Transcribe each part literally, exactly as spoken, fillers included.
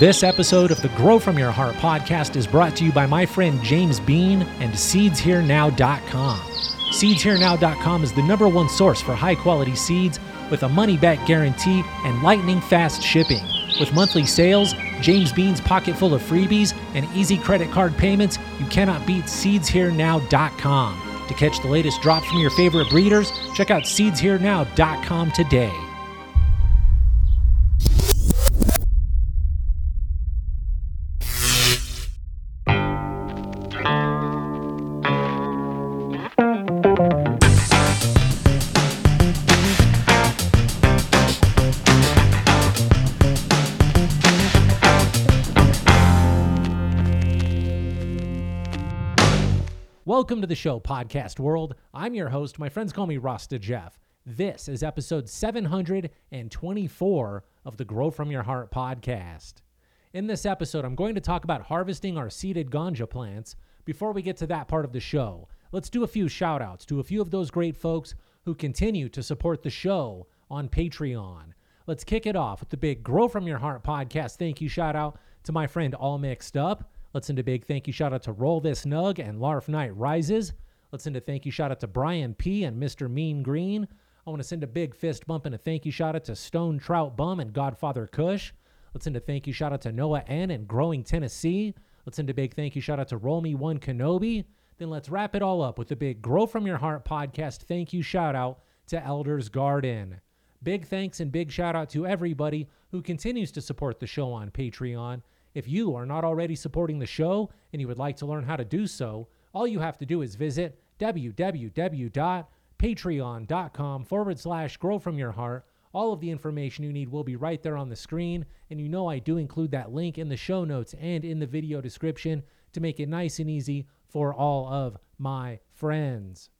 This episode of the Grow From Your Heart podcast is brought to you by my friend James Bean and Seeds Here Now dot com. Seeds Here Now dot com is the number one source for high-quality seeds with a money-back guarantee and lightning-fast shipping. With monthly sales, James Bean's pocket full of freebies, and easy credit card payments, you cannot beat Seeds Here Now dot com. To catch the latest drops from your favorite breeders, check out Seeds Here Now dot com today. Welcome to the show, podcast world. I'm your host. My friends call me Rasta Jeff. This is episode seven hundred twenty-four of the Grow From Your Heart podcast. In this episode, I'm going to talk about harvesting our seeded ganja plants. Before we get to that part of the show, let's do a few shout outs to a few of those great folks who continue to support the show on Patreon. Let's kick it off with the big Grow From Your Heart podcast thank you shout out to my friend All Mixed Up. Let's send a big thank you shout out to Roll This Nug and Larf Knight Rises. Let's send a thank you shout out to Brian P. and Mister Mean Green. I want to send a big fist bump and a thank you shout out to Stone Trout Bum and Godfather Kush. Let's send a thank you shout out to Noah N. and Growing Tennessee. Let's send a big thank you shout out to Roll Me One Kenobi. Then let's wrap it all up with the big Grow From Your Heart podcast thank you shout out to Elder's Garden. Big thanks and big shout out to everybody who continues to support the show on Patreon. If you are not already supporting the show and you would like to learn how to do so, all you have to do is visit www.patreon.com forward slash grow from your heart. All of the information you need will be right there on the screen. And you know I do include that link in the show notes and in the video description to make it nice and easy for all of my friends.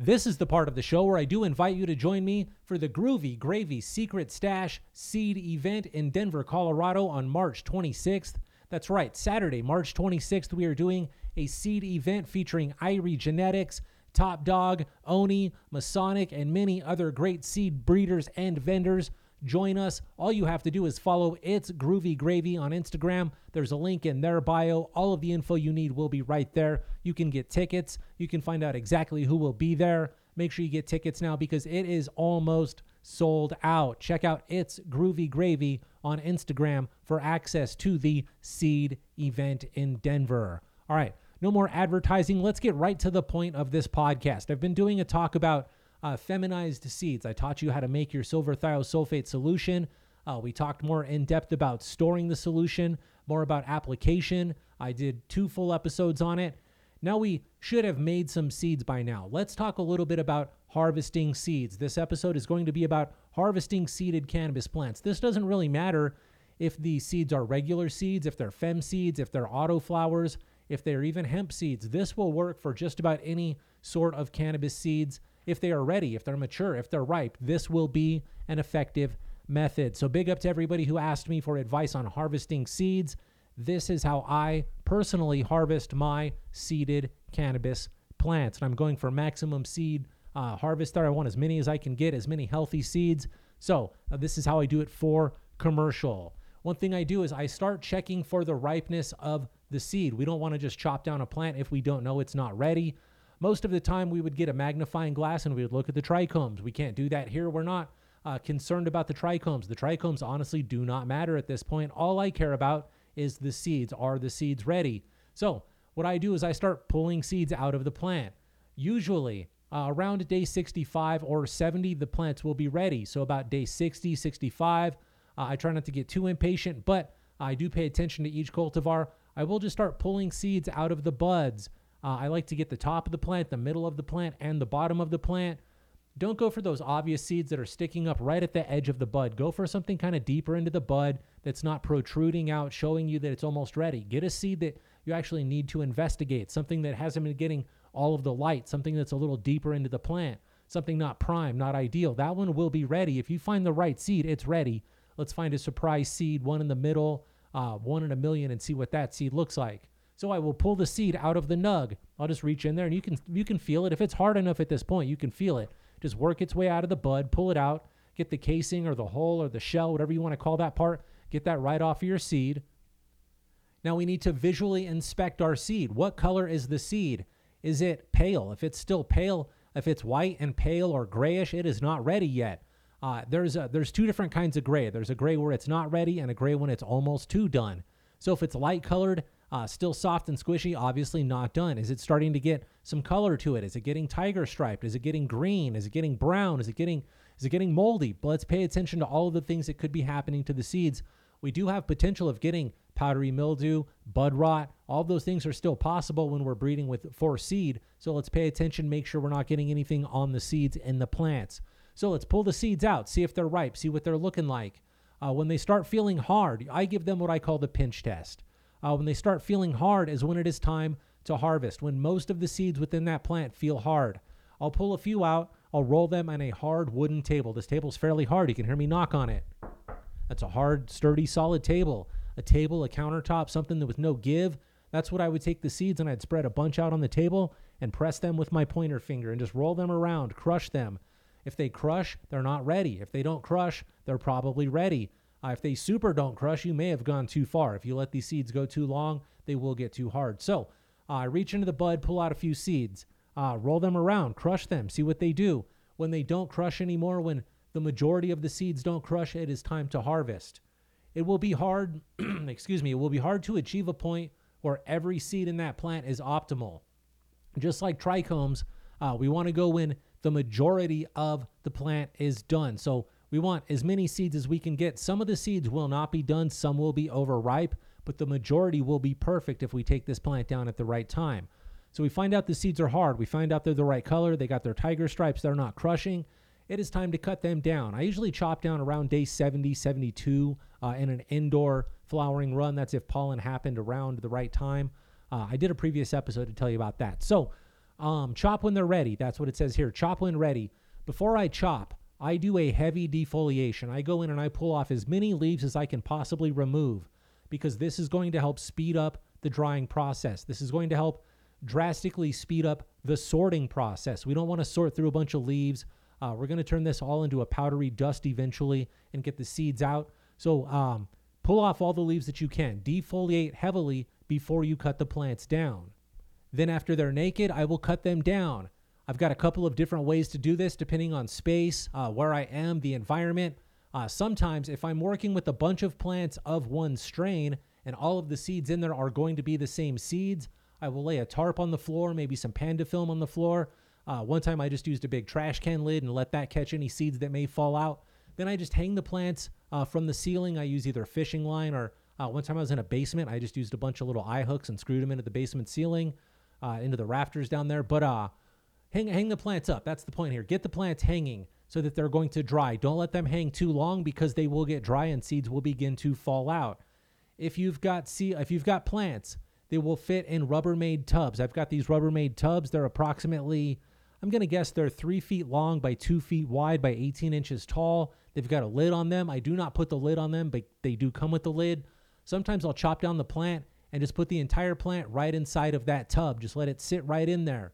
This is the part of the show where I do invite you to join me for the Groovy Gravy Secret Stash Seed event in Denver, Colorado on March twenty-sixth. That's right, Saturday, March twenty-sixth, we are doing a seed event featuring Irie Genetics, Top Dog, Oni, Masonic, and many other great seed breeders and vendors. Join us. All you have to do is follow It's Groovy Gravy on Instagram. There's a link in their bio. All of the info you need will be right there. You can get tickets. You can find out exactly who will be there. Make sure you get tickets now because it is almost sold out. Check out It's Groovy Gravy on Instagram for access to the seed event in Denver. All right, no more advertising. Let's get right to the point of this podcast. I've been doing a talk about uh, feminized seeds. I taught you how to make your silver thiosulfate solution. Uh, we talked more in depth about storing the solution, more about application. I did two full episodes on it. Now we should have made some seeds by now. Let's talk a little bit about harvesting seeds. This episode is going to be about harvesting seeded cannabis plants. This doesn't really matter if the seeds are regular seeds, if they're fem seeds, if they're autoflowers, if they're even hemp seeds. This will work for just about any sort of cannabis seeds. If they are ready, if they're mature, if they're ripe, this will be an effective method. So big up to everybody who asked me for advice on harvesting seeds. This is how I personally harvest my seeded cannabis plants. And I'm going for maximum seed uh, harvest there. I want as many as I can get, as many healthy seeds. So uh, this is how I do it for commercial. One thing I do is I start checking for the ripeness of the seed. We don't want to just chop down a plant if we don't know it's not ready. Most of the time we would get a magnifying glass and we would look at the trichomes. We can't do that here. We're not Uh, concerned about the trichomes. The trichomes honestly do not matter at this point. All I care about is the seeds. Are the seeds ready? So what I do is I start pulling seeds out of the plant. Usually uh, around day sixty-five or seventy, the plants will be ready. So about day sixty, sixty-five, uh, I try not to get too impatient, but I do pay attention to each cultivar. I will just start pulling seeds out of the buds. Uh, I like to get the top of the plant, the middle of the plant, and the bottom of the plant. Don't go for those obvious seeds that are sticking up right at the edge of the bud. Go for something kind of deeper into the bud that's not protruding out, showing you that it's almost ready. Get a seed that you actually need to investigate, something that hasn't been getting all of the light, something that's a little deeper into the plant, something not prime, not ideal. That one will be ready. If you find the right seed, it's ready. Let's find a surprise seed, one in the middle, uh, one in a million, and see what that seed looks like. So I will pull the seed out of the nug. I'll just reach in there, and you can you can feel it. If it's hard enough at this point, you can feel it. Just work its way out of the bud, pull it out, get the casing or the hull or the shell, whatever you want to call that part, get that right off of your seed. Now we need to visually inspect our seed. What color is the seed? Is it pale? If it's still pale, if it's white and pale or grayish, it is not ready yet. Uh, there's a, there's two different kinds of gray. There's a gray where it's not ready and a gray when it's almost too done. So if it's light colored, uh, still soft and squishy, obviously not done. Is it starting to get some color to it? Is it getting tiger striped? Is it getting green? Is it getting brown? Is it getting, is it getting moldy? But let's pay attention to all of the things that could be happening to the seeds. We do have potential of getting powdery mildew, bud rot. All those things are still possible when we're breeding with for seed. So let's pay attention, make sure we're not getting anything on the seeds in the plants. So let's pull the seeds out, see if they're ripe, see what they're looking like. Uh, when they start feeling hard, I give them what I call the pinch test. Uh, when they start feeling hard is when it is time to harvest, when most of the seeds within that plant feel hard. I'll pull a few out, I'll roll them on a hard wooden table. This table's fairly hard, you can hear me knock on it. That's a hard, sturdy, solid table. A table, a countertop, something that with no give. That's what I would take the seeds and I'd spread a bunch out on the table and press them with my pointer finger and just roll them around, crush them. If they crush, they're not ready. If they don't crush, they're probably ready. Uh, if they super don't crush, you may have gone too far. If you let these seeds go too long, they will get too hard. So I uh, reach into the bud, pull out a few seeds, uh, roll them around, crush them, see what they do. When they don't crush anymore, when the majority of the seeds don't crush, it is time to harvest. It will be hard, excuse me, it will be hard to achieve a point where every seed in that plant is optimal. Just like trichomes, uh, we want to go when the majority of the plant is done. So we want as many seeds as we can get. Some of the seeds will not be done. Some will be overripe, but the majority will be perfect if we take this plant down at the right time. So we find out the seeds are hard. We find out they're the right color. They got their tiger stripes. They're not crushing. It is time to cut them down. I usually chop down around day seventy, seventy-two uh, in an indoor flowering run. That's if pollen happened around the right time. Uh, I did a previous episode to tell you about that. So Um, chop when they're ready. That's what it says here. Chop when ready. Before I chop, I do a heavy defoliation. I go in and I pull off as many leaves as I can possibly remove because this is going to help speed up the drying process. This is going to help drastically speed up the sorting process. We don't want to sort through a bunch of leaves. Uh, we're going to turn this all into a powdery dust eventually and get the seeds out. So um, pull off all the leaves that you can. Defoliate heavily before you cut the plants down. Then after they're naked, I will cut them down. I've got a couple of different ways to do this depending on space, uh, where I am, the environment. Uh, sometimes if I'm working with a bunch of plants of one strain and all of the seeds in there are going to be the same seeds, I will lay a tarp on the floor, maybe some panda film on the floor. Uh, one time I just used a big trash can lid and let that catch any seeds that may fall out. Then I just hang the plants uh, from the ceiling. I use either a fishing line or uh, one time I was in a basement. I just used a bunch of little eye hooks and screwed them into the basement ceiling. Uh, into the rafters down there, but uh, hang hang the plants up. That's the point here. Get the plants hanging so that they're going to dry. Don't let them hang too long because they will get dry and seeds will begin to fall out. If you've got see, if you've got plants, they will fit in Rubbermaid tubs. I've got these Rubbermaid tubs. They're approximately, I'm gonna guess they're three feet long by two feet wide by eighteen inches tall. They've got a lid on them. I do not put the lid on them, but they do come with the lid. Sometimes I'll chop down the plant and just put the entire plant right inside of that tub. Just let it sit right in there.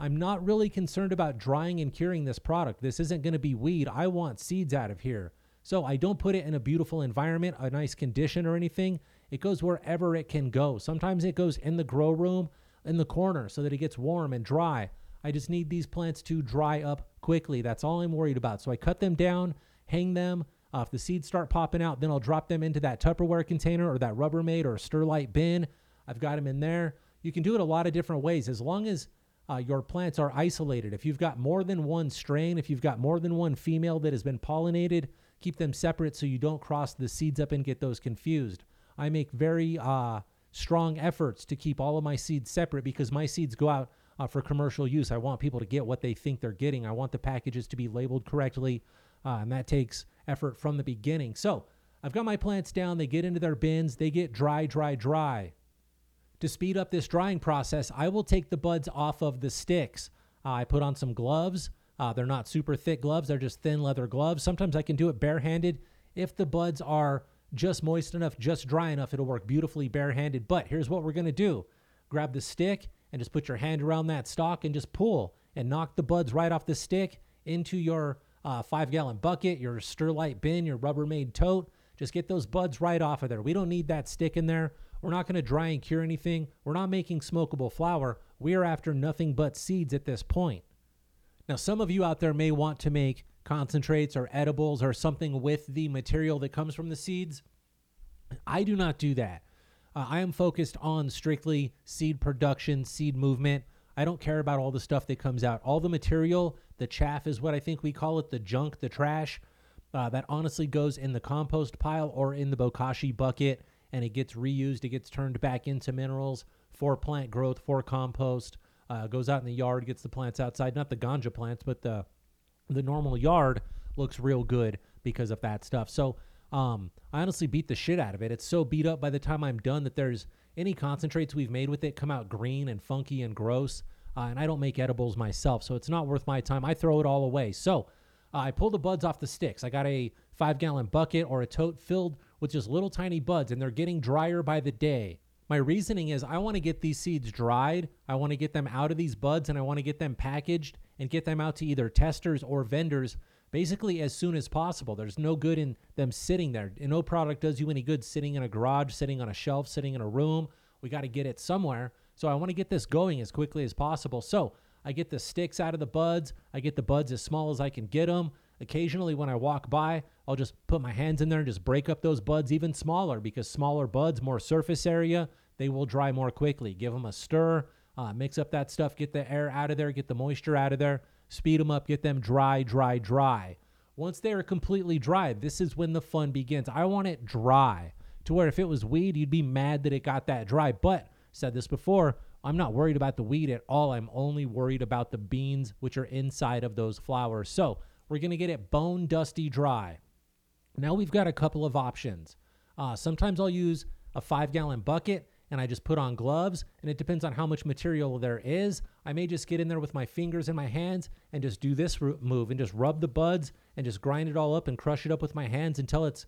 I'm not really concerned about drying and curing this product. This isn't going to be weed. I want seeds out of here. So I don't put it in a beautiful environment, a nice condition or anything. It goes wherever it can go. Sometimes it goes in the grow room, in the corner, so that it gets warm and dry. I just need these plants to dry up quickly. That's all I'm worried about. So I cut them down, hang them. Uh, if the seeds start popping out, then I'll drop them into that Tupperware container or that Rubbermaid or Stirlite bin. I've got them in there. You can do it a lot of different ways as long as uh, your plants are isolated. If you've got more than one strain, if you've got more than one female that has been pollinated, keep them separate so you don't cross the seeds up and get those confused. I make very uh, strong efforts to keep all of my seeds separate because my seeds go out uh, for commercial use. I want people to get what they think they're getting. I want the packages to be labeled correctly, uh, and that takes effort from the beginning. So I've got my plants down. They get into their bins. They get dry, dry, dry. To speed up this drying process, I will take the buds off of the sticks. Uh, I put on some gloves. Uh, they're not super thick gloves. They're just thin leather gloves. Sometimes I can do it barehanded. If the buds are just moist enough, just dry enough, it'll work beautifully barehanded. But here's what we're going to do. Grab the stick and just put your hand around that stalk and just pull and knock the buds right off the stick into your Uh, five-gallon bucket, your Stirlite bin, your Rubbermaid tote. Just get those buds right off of there. We don't need that stick in there We're not going to dry and cure anything. We're not making smokable flour. We are after nothing but seeds at this point. Now, some of you out there may want to make concentrates or edibles or something with the material that comes from the seeds. I do not do that. Uh, I am focused on strictly seed production, seed movement. I don't care about all the stuff that comes out. All the material, the chaff is what I think we call it, the junk, the trash, uh, that honestly goes in the compost pile or in the bokashi bucket, and it gets reused. It gets turned back into minerals for plant growth, for compost. Uh, goes out in the yard, gets the plants outside. Not the ganja plants, but the the normal yard looks real good because of that stuff. So um, I honestly beat the shit out of it. It's so beat up by the time I'm done that there's any concentrates we've made with it come out green and funky and gross, uh, and I don't make edibles myself, so it's not worth my time. I throw it all away. So uh, I pull the buds off the sticks. I got a five-gallon bucket or a tote filled with just little tiny buds, and they're getting drier by the day. My reasoning is I want to get these seeds dried, I want to get them out of these buds, and I want to get them packaged and get them out to either testers or vendors basically as soon as possible. There's no good in them sitting there. And no product does you any good sitting in a garage, sitting on a shelf, sitting in a room. We got to get it somewhere. So I want to get this going as quickly as possible. So I get the sticks out of the buds. I get the buds as small as I can get them. Occasionally when I walk by, I'll just put my hands in there and just break up those buds even smaller, because smaller buds, more surface area, they will dry more quickly. Give them a stir, uh, mix up that stuff, get the air out of there, get the moisture out of there. Speed them up, get them dry, dry, dry. Once they are completely dry, this is when the fun begins. I want it dry to where if it was weed, you'd be mad that it got that dry. But said this before, I'm not worried about the weed at all. I'm only worried about the beans, which are inside of those flowers. So we're going to get it bone dusty dry. Now we've got a couple of options. Uh, sometimes I'll use a five-gallon bucket, and I just put on gloves, and it depends on how much material there is. I may just get in there with my fingers and my hands and just do this move and just rub the buds and just grind it all up and crush it up with my hands until it's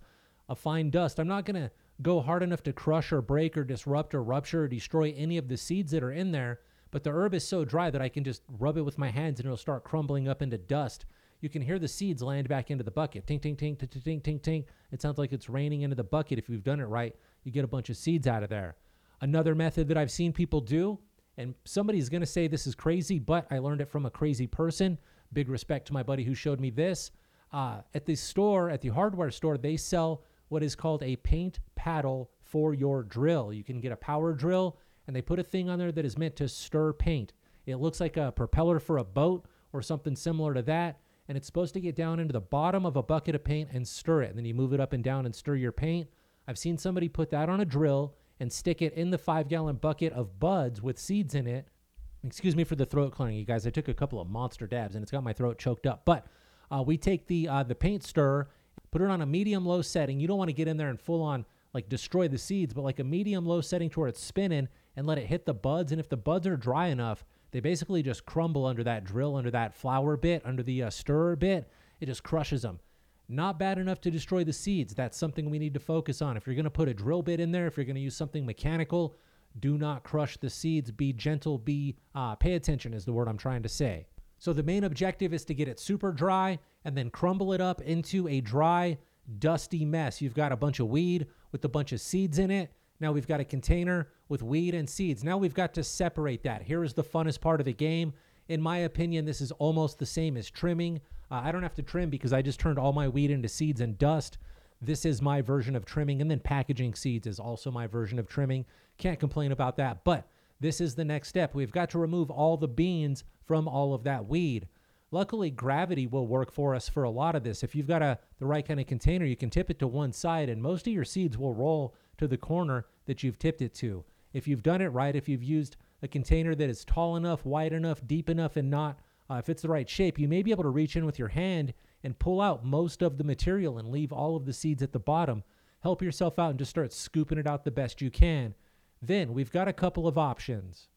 a fine dust. I'm not going to go hard enough to crush or break or disrupt or rupture or destroy any of the seeds that are in there, but the herb is so dry that I can just rub it with my hands and it'll start crumbling up into dust. You can hear the seeds land back into the bucket. Tink, tink, tink, tink, tink, tink, tink. It sounds like it's raining into the bucket. If you've done it right, you get a bunch of seeds out of there. Another method that I've seen people do, and somebody's going to say this is crazy, but I learned it from a crazy person. Big respect to my buddy who showed me this. Uh, at the store, at the hardware store, they sell what is called a paint paddle for your drill. You can get a power drill, and they put a thing on there that is meant to stir paint. It looks like a propeller for a boat or something similar to that, and it's supposed to get down into the bottom of a bucket of paint and stir it, and then you move it up and down and stir your paint. I've seen somebody put that on a drill and stick it in the five-gallon bucket of buds with seeds in it. Excuse me for the throat clearing, you guys. I took a couple of monster dabs, and it's got my throat choked up. But uh, we take the uh, the paint stirrer, put it on a medium-low setting. You don't want to get in there and full-on, like, destroy the seeds, but like a medium-low setting to where it's spinning and let it hit the buds. And if the buds are dry enough, they basically just crumble under that drill, under that flour bit, under the uh, stirrer bit. It just crushes them. Not bad enough to destroy the seeds. That's something we need to focus on. If you're going to put a drill bit in there, if you're going to use something mechanical, do not crush the seeds. Be gentle. Be uh, pay attention is the word I'm trying to say. So the main objective is to get it super dry and then crumble it up into a dry, dusty mess. You've got a bunch of weed with a bunch of seeds in it. Now we've got a container with weed and seeds. Now we've got to separate that. Here is the funnest part of the game. In my opinion, this is almost the same as trimming. Uh, I don't have to trim because I just turned all my weed into seeds and dust. This is my version of trimming. And then packaging seeds is also my version of trimming. Can't complain about that. But this is the next step. We've got to remove all the beans from all of that weed. Luckily, gravity will work for us for a lot of this. If you've got a the right kind of container, you can tip it to one side and most of your seeds will roll to the corner that you've tipped it to. If you've done it right, if you've used a container that is tall enough, wide enough, deep enough, and not Uh, if it's the right shape, you may be able to reach in with your hand and pull out most of the material and leave all of the seeds at the bottom. Help yourself out and just start scooping it out the best you can. Then we've got a couple of options.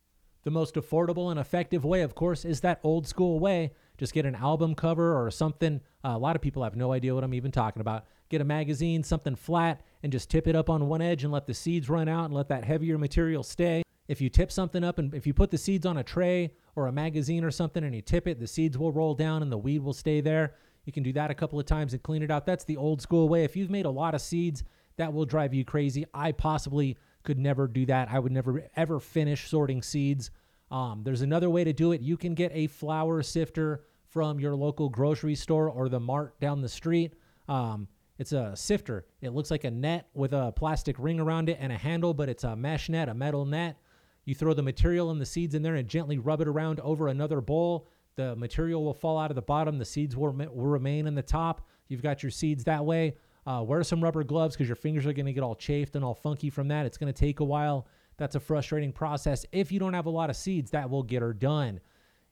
The most affordable and effective way, of course, is that old school way. Just get an album cover or something. Uh, a lot of people have no idea what I'm even talking about. Get a magazine, something flat, and just tip it up on one edge and let the seeds run out and let that heavier material stay. If you tip something up and if you put the seeds on a tray or a magazine or something and you tip it, the seeds will roll down and the weed will stay there. You can do that a couple of times and clean it out. That's the old school way. If you've made a lot of seeds, that will drive you crazy. I possibly could never do that. I would never, ever finish sorting seeds. Um, there's another way to do it. You can get a flower sifter from your local grocery store or the mart down the street. Um, it's a sifter. It looks like a net with a plastic ring around it and a handle, but it's a mesh net, a metal net. You throw the material and the seeds in there and gently rub it around over another bowl. The material will fall out of the bottom. The seeds will, rem- will remain in the top. You've got your seeds that way. Uh, wear some rubber gloves because your fingers are going to get all chafed and all funky from that. It's going to take a while. That's a frustrating process. If you don't have a lot of seeds, that will get her done.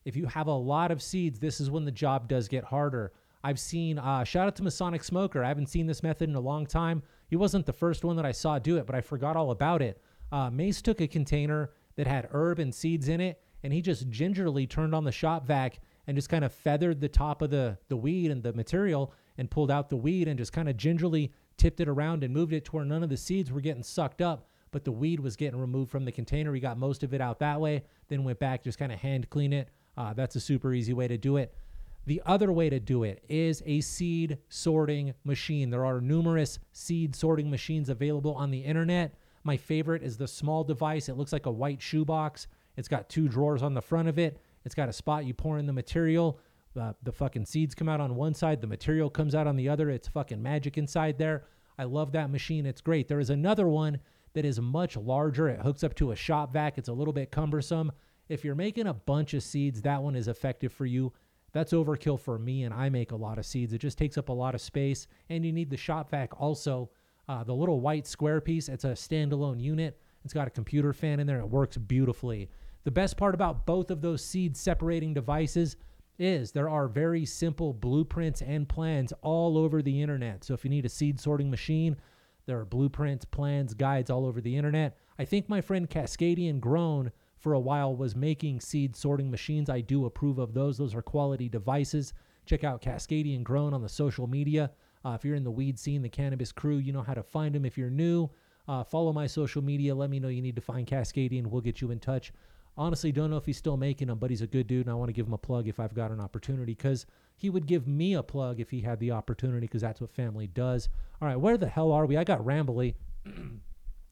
If you have a lot of seeds, this is when the job does get harder. I've seen, uh, shout out to Masonic Smoker. I haven't seen this method in a long time. He wasn't the first one that I saw do it, but I forgot all about it. Uh, Mace took a container that had herb and seeds in it, and he just gingerly turned on the shop vac and just kind of feathered the top of the, the weed and the material and pulled out the weed and just kind of gingerly tipped it around and moved it to where none of the seeds were getting sucked up, but the weed was getting removed from the container. He got most of it out that way, then went back, just kind of hand clean it. Uh, that's a super easy way to do it. The other way to do it is a seed sorting machine. There are numerous seed sorting machines available on the internet. My favorite is the small device. It looks like a white shoebox. It's got two drawers on the front of it. It's got a spot you pour in the material. Uh, the fucking seeds come out on one side. The material comes out on the other. It's fucking magic inside there. I love that machine. It's great. There is another one that is much larger. It hooks up to a shop vac. It's a little bit cumbersome. If you're making a bunch of seeds, that one is effective for you. That's overkill for me, and I make a lot of seeds. It just takes up a lot of space, and you need the shop vac also. Uh, the little white square piece, it's a standalone unit. It's got a computer fan in there. It works beautifully. The best part about both of those seed separating devices is there are very simple blueprints and plans all over the internet. So if you need a seed sorting machine, there are blueprints, plans, guides all over the internet. I think my friend Cascadian Grown for a while was making seed sorting machines. I do approve of those. Those are quality devices. Check out Cascadian Grown on the social media. Uh, if you're in the weed scene, the cannabis crew, you know how to find them. If you're new, uh, follow my social media. Let me know you need to find Cascadian. We'll get you in touch. Honestly, don't know if he's still making them, but he's a good dude, and I want to give him a plug if I've got an opportunity, because he would give me a plug if he had the opportunity, because that's what family does. All right, where the hell are we? I got rambly.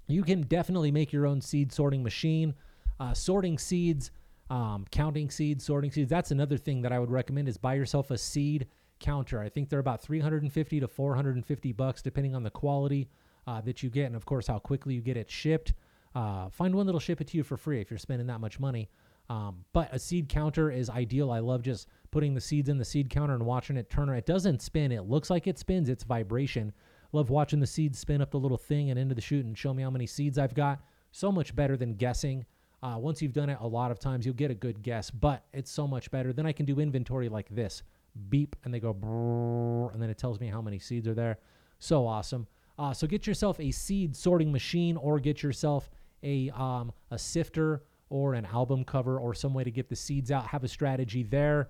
You can definitely make your own seed sorting machine. Uh, sorting seeds, um, counting seeds, sorting seeds. That's another thing that I would recommend is buy yourself a seed counter. I think they're about three hundred fifty to four hundred fifty bucks, depending on the quality uh, that you get, and, of course, how quickly you get it shipped. Uh, find one that'll ship it to you for free if you're spending that much money. Um, but a seed counter is ideal. I love just putting the seeds in the seed counter and watching it turn. It doesn't spin. It looks like it spins. It's vibration. Love watching the seeds spin up the little thing and into the chute and show me how many seeds I've got. So much better than guessing. Uh, once you've done it a lot of times, you'll get a good guess, but it's so much better. Then I can do inventory like this. Beep, and they go brrr, and then it tells me how many seeds are there. So awesome. Uh, so get yourself a seed sorting machine, or get yourself a um, a sifter or an album cover or some way to get the seeds out. Have a strategy there.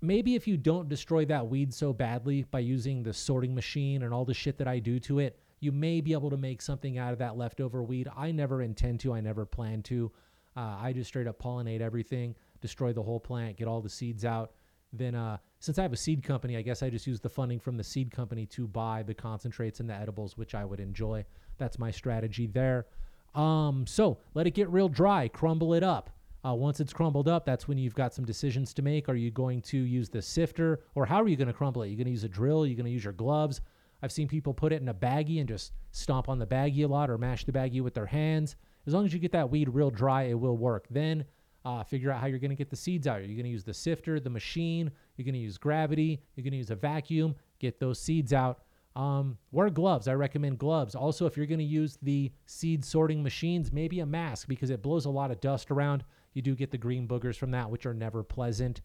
Maybe if you don't destroy that weed so badly by using the sorting machine and all the shit that I do to it, you may be able to make something out of that leftover weed. I never intend to. I never plan to. Uh, I just straight up pollinate everything, destroy the whole plant, get all the seeds out. Then uh, since I have a seed company, I guess I just use the funding from the seed company to buy the concentrates and the edibles, which I would enjoy. That's my strategy there. Um, so let it get real dry, crumble it up. Uh, once it's crumbled up, that's when you've got some decisions to make. Are you going to use the sifter, or how are you going to crumble it? You're going to use a drill. You're going to use your gloves. I've seen people put it in a baggie and just stomp on the baggie a lot, or mash the baggie with their hands. As long as you get that weed real dry, it will work. Then uh, figure out how you're going to get the seeds out. You're going to use the sifter, the machine. You're going to use gravity. You're going to use a vacuum. Get those seeds out. Um, wear gloves. I recommend gloves. Also, if you're going to use the seed sorting machines, maybe a mask, because it blows a lot of dust around. You do get the green boogers from that, which are never pleasant.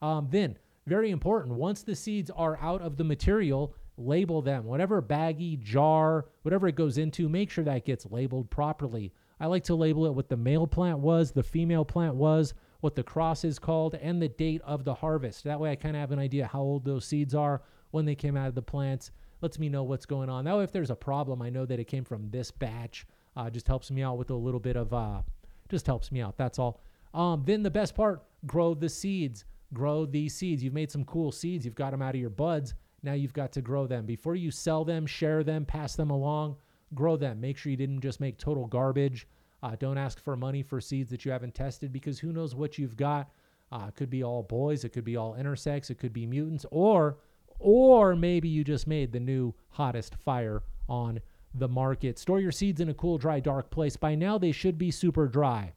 Um, then, very important, once the seeds are out of the material, label them. Whatever baggie, jar, whatever it goes into, make sure that gets labeled properly. I like to label it what the male plant was, the female plant was, what the cross is called, and the date of the harvest. That way I kind of have an idea how old those seeds are, when they came out of the plants. Lets me know what's going on. That way, if there's a problem, I know that it came from this batch. Uh, just helps me out with a little bit of, uh, just helps me out. That's all. Um, then the best part, grow the seeds. Grow these seeds. You've made some cool seeds. You've got them out of your buds. Now you've got to grow them. Before you sell them, share them, pass them along, grow them. Make sure you didn't just make total garbage. Uh, don't ask for money for seeds that you haven't tested, because who knows what you've got. Uh, it could be all boys. It could be all intersex. It could be mutants. Or or maybe you just made the new hottest fire on the market. Store your seeds in a cool, dry, dark place. By now, they should be super dry.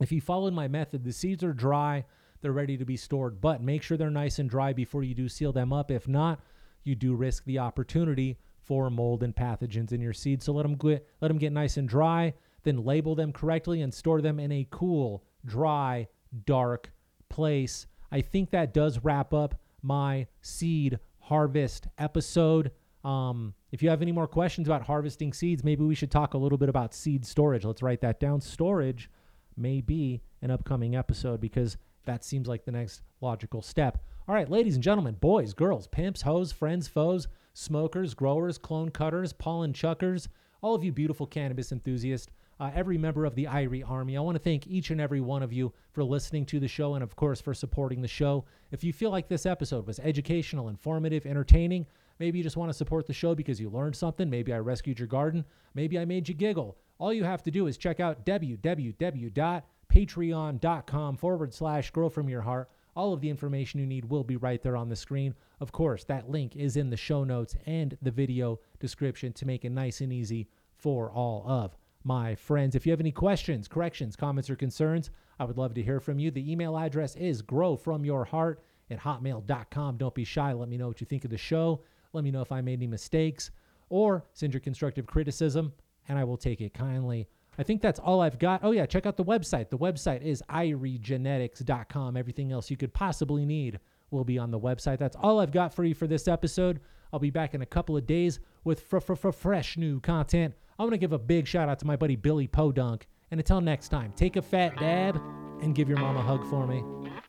If you followed my method, the seeds are dry. They're ready to be stored. But make sure they're nice and dry before you do seal them up. If not, you do risk the opportunity for mold and pathogens in your seeds. So let them get, let them get nice and dry. Then label them correctly and store them in a cool, dry, dark place. I think that does wrap up my seed harvest episode. Um, if you have any more questions about harvesting seeds, maybe we should talk a little bit about seed storage. Let's write that down. Storage may be an upcoming episode, because that seems like the next logical step. All right, ladies and gentlemen, boys, girls, pimps, hoes, friends, foes, smokers, growers, clone cutters, pollen chuckers, all of you beautiful cannabis enthusiasts, uh, every member of the Irie Army, I want to thank each and every one of you for listening to the show and, of course, for supporting the show. If you feel like this episode was educational, informative, entertaining, maybe you just want to support the show because you learned something. Maybe I rescued your garden. Maybe I made you giggle. All you have to do is check out www.patreon.com forward slash grow from your heart. All of the information you need will be right there on the screen. Of course, that link is in the show notes and the video description to make it nice and easy for all of my friends. If you have any questions, corrections, comments, or concerns, I would love to hear from you. The email address is growfromyourheart at hotmail.com. Don't be shy. Let me know what you think of the show. Let me know if I made any mistakes, or send your constructive criticism, and I will take it kindly. I think that's all I've got. Oh, yeah, check out the website. The website is irie genetics dot com. Everything else you could possibly need will be on the website. That's all I've got for you for this episode. I'll be back in a couple of days with fr- fr- fr- fresh new content. I want to give a big shout-out to my buddy Billy Podunk. And until next time, take a fat dab and give your mom a hug for me.